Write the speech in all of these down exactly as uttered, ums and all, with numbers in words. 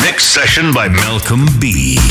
Mix session by Malcolm B. Baby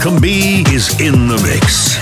Malcolm B is in the mix.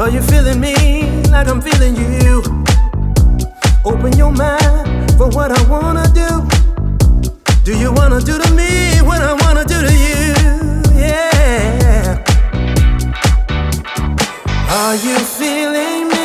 Are you feeling me?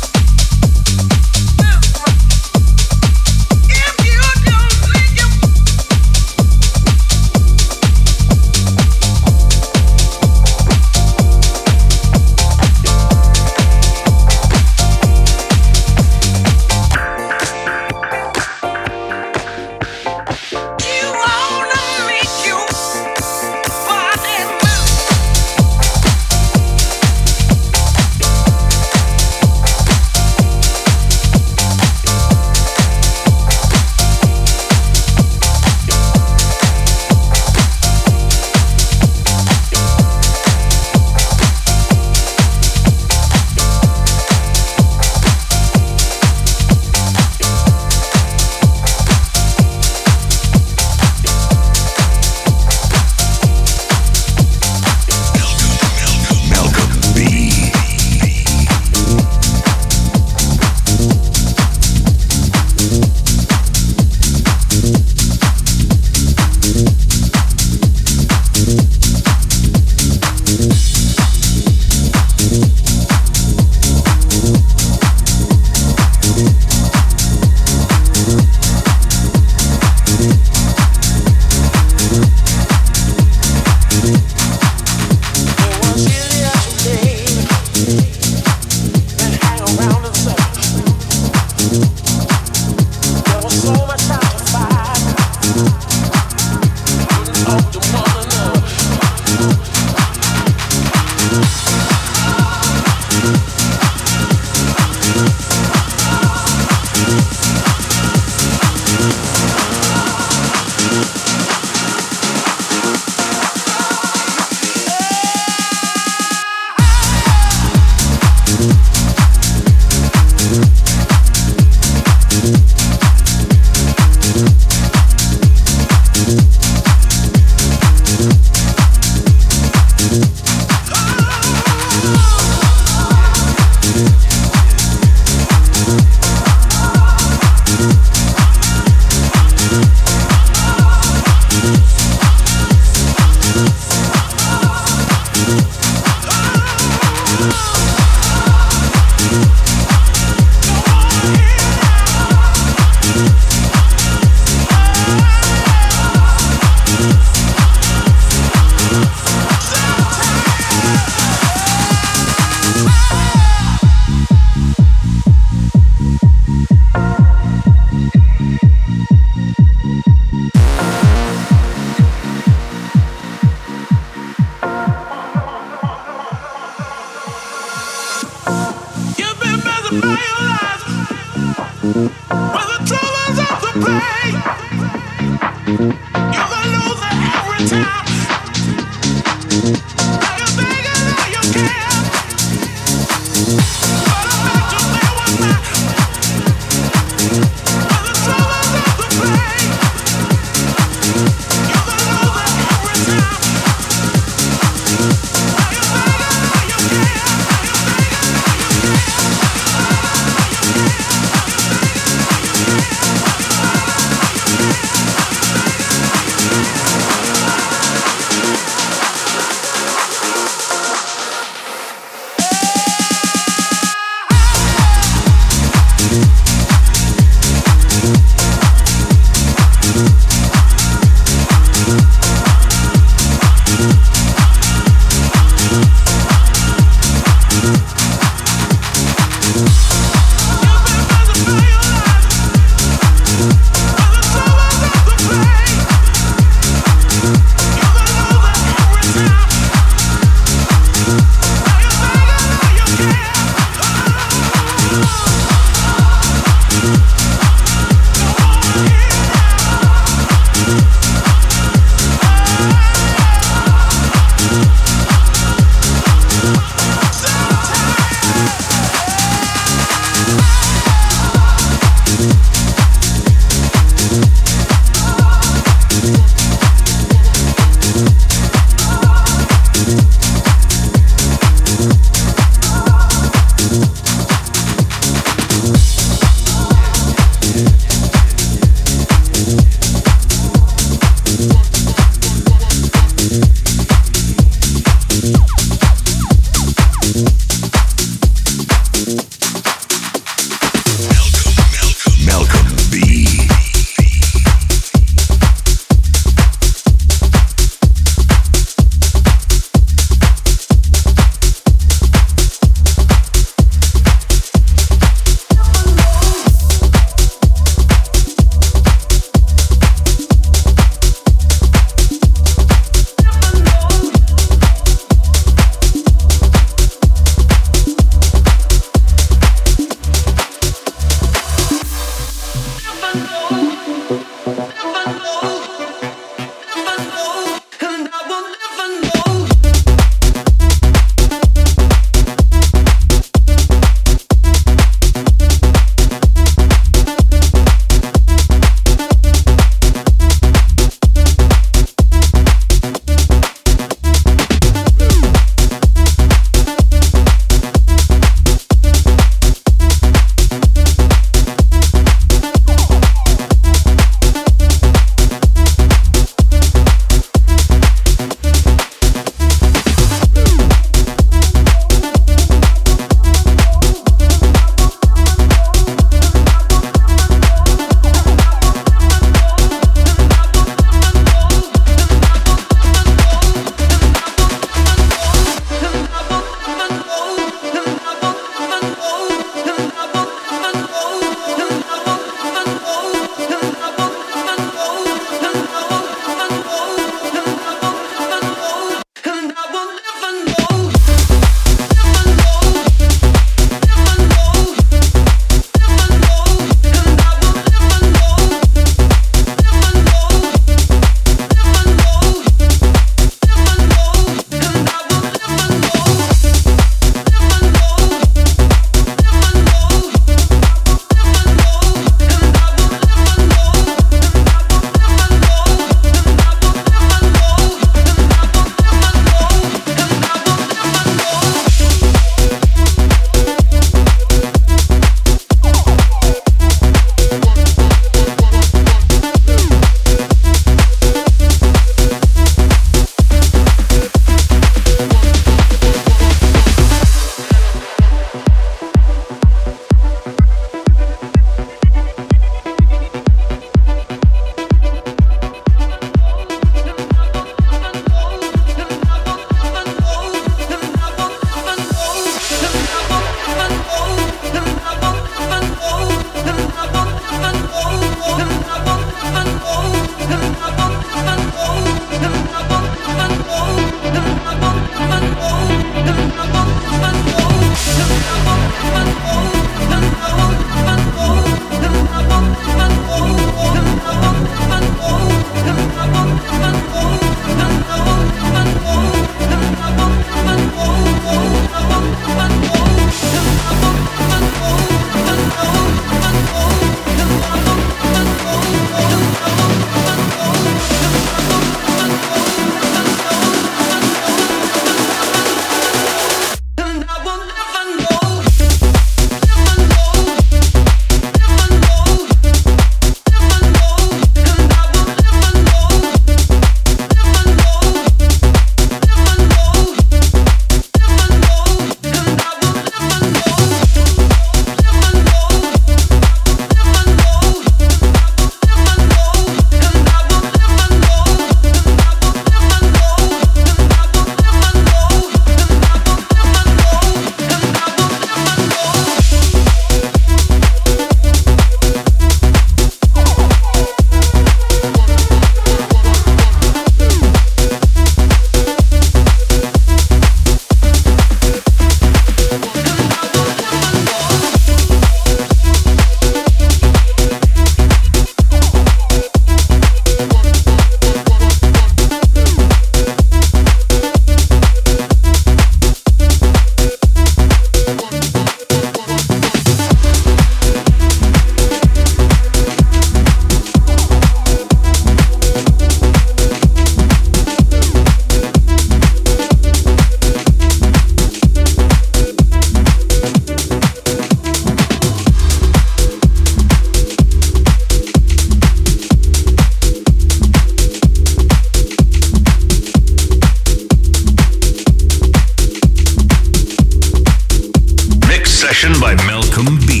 Malcolm B.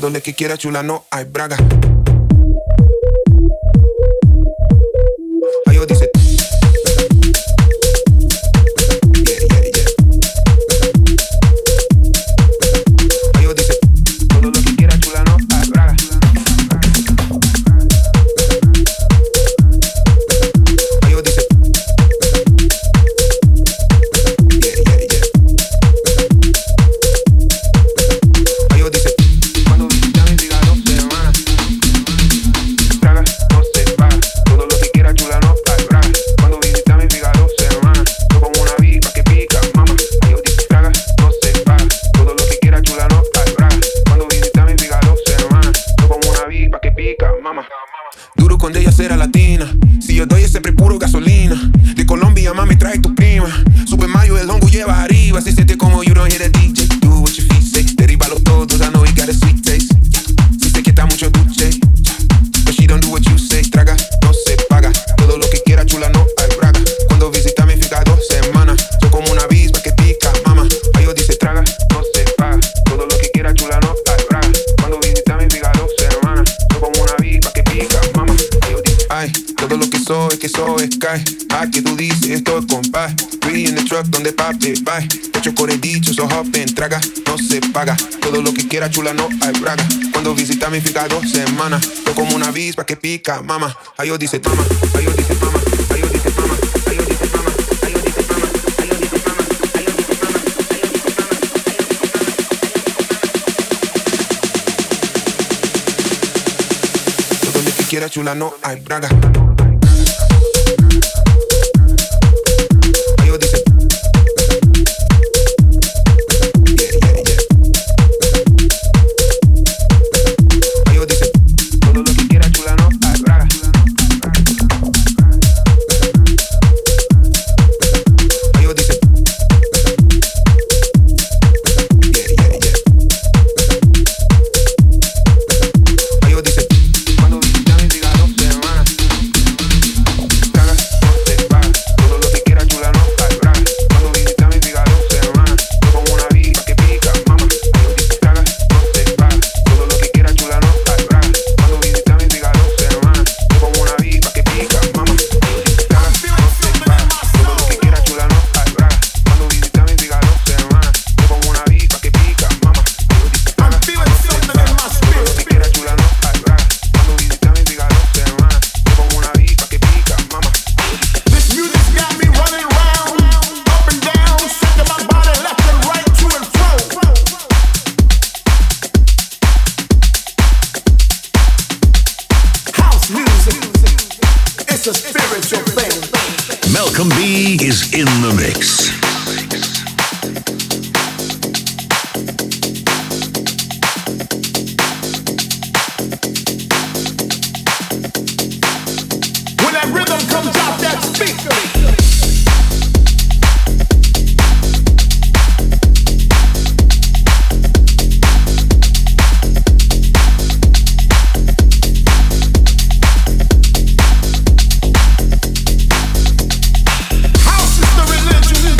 tú donde que quieras, chula, no hay braga. Chula, no hay braga. Cuando visita me fica dos semanas. Yo como una avispa que pica, mama. Ay, yo dice toma, ay, yo dice toma, ay, yo dice toma, ay, yo dice toma, ay, yo dice toma, ay, yo dice toma, ay, yo dice toma, ay, yo dice toma, ay, yo dice toma. Donde que quiera, chula, no hay braga. House is the religion.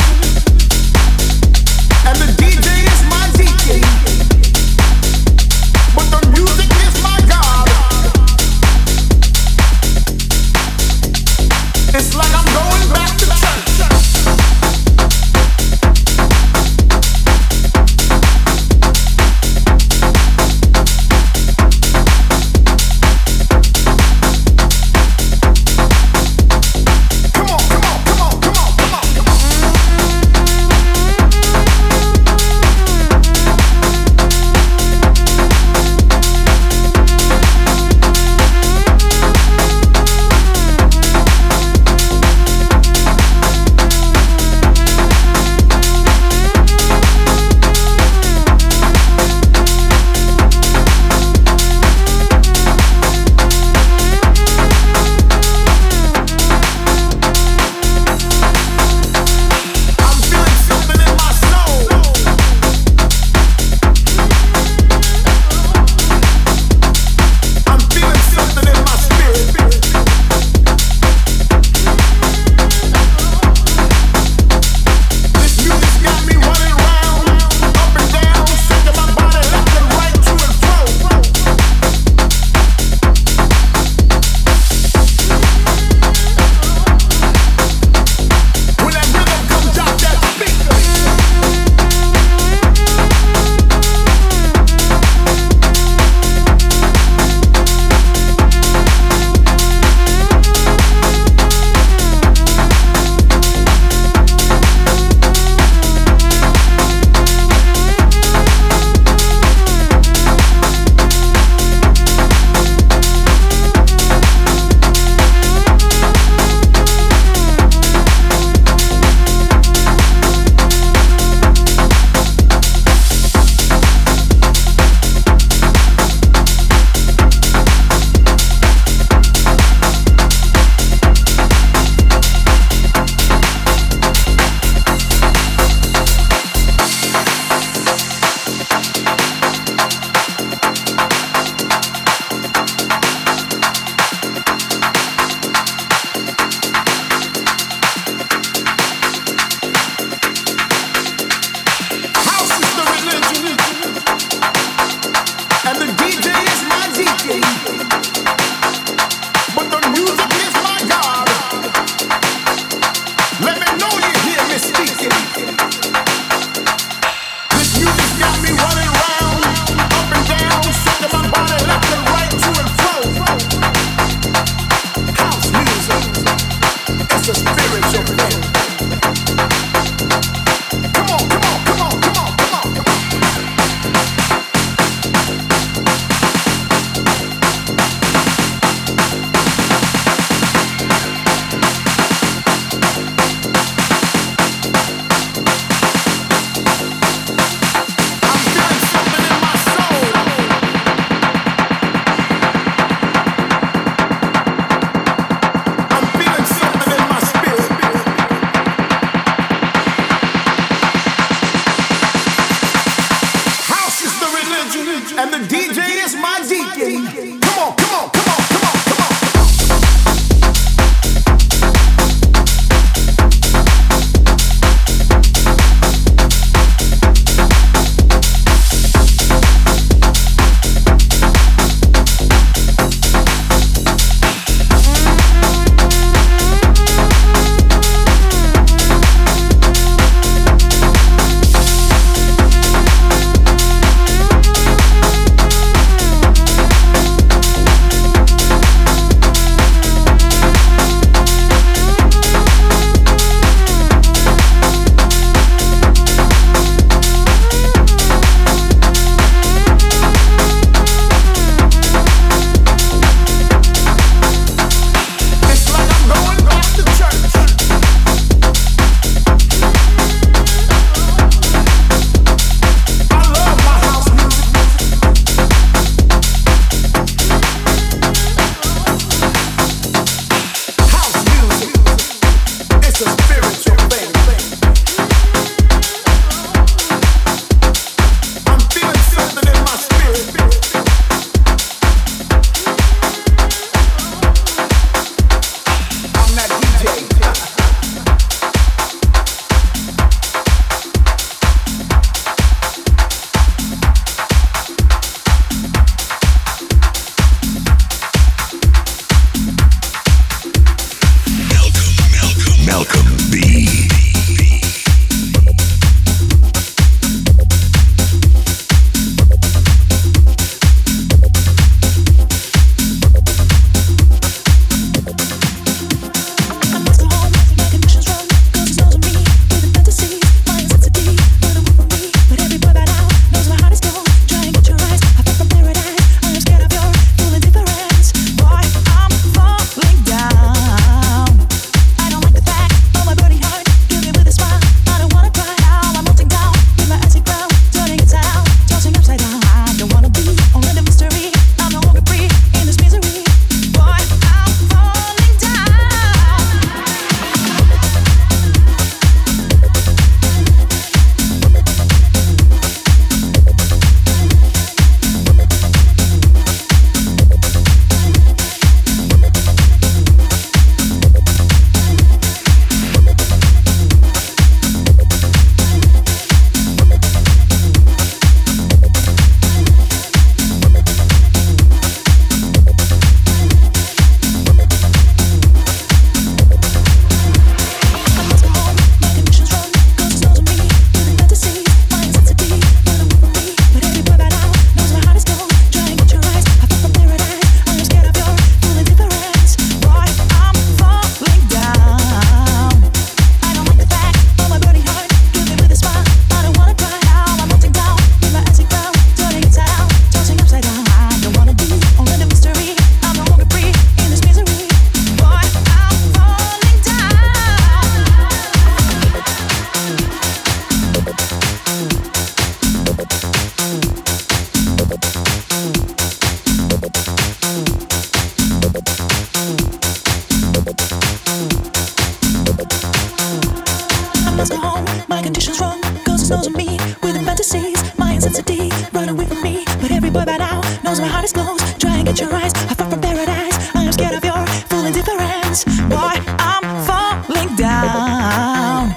My condition's wrong, cause it's nose on me. With the fantasies, my intensity. Run away from me, but every boy by now knows my heart is closed. Try and get your eyes, I fought for paradise. I am scared of your full indifference. Boy, I'm falling down.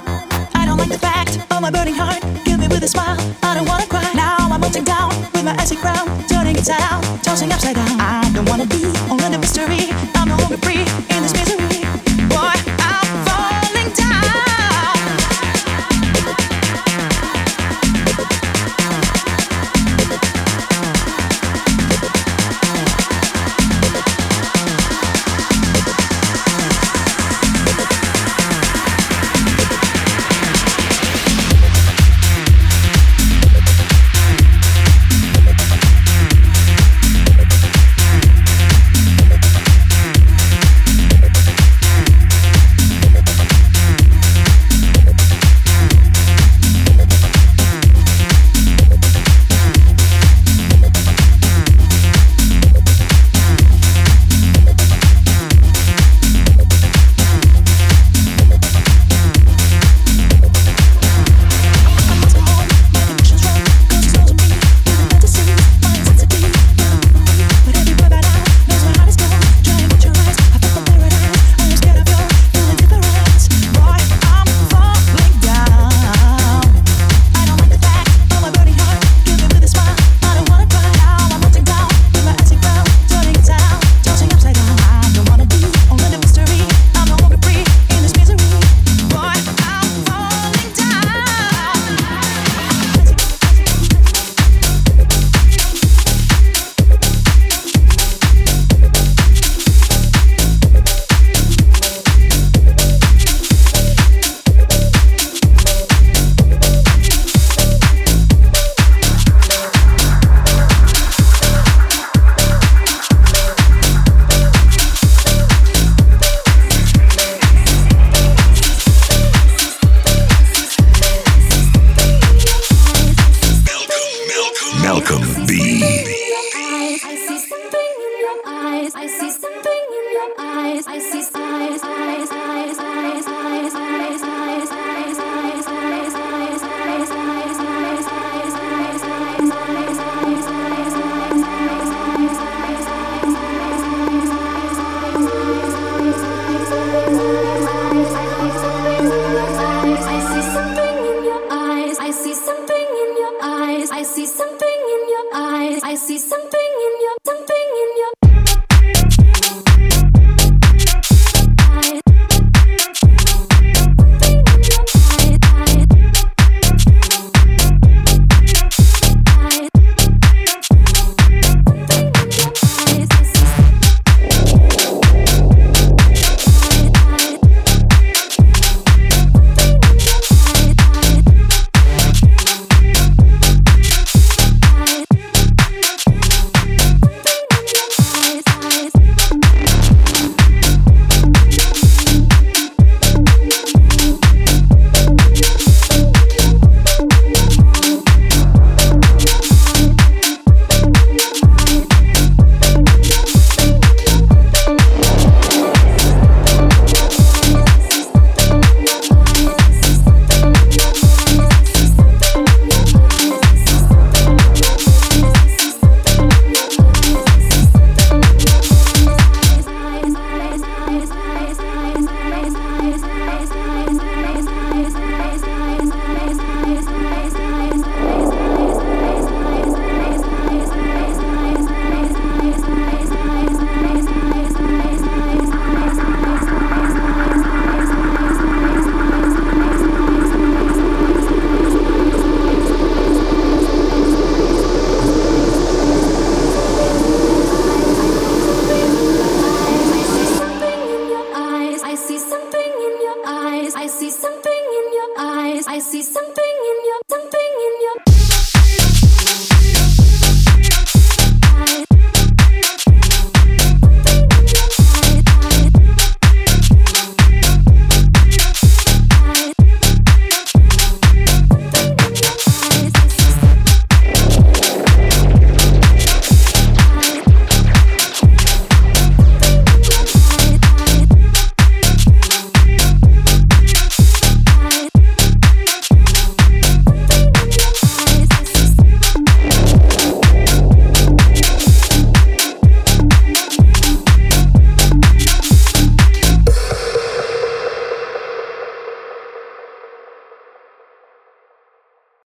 I don't like the fact of my burning heart. Give me with a smile, I don't wanna cry. Now I'm melting down, with my icy crown. Turning inside out, tossing upside down. I don't wanna be all in the mystery. I'm no longer free in this misery. Boy, I'm falling down. I see something in your eyes. I see something.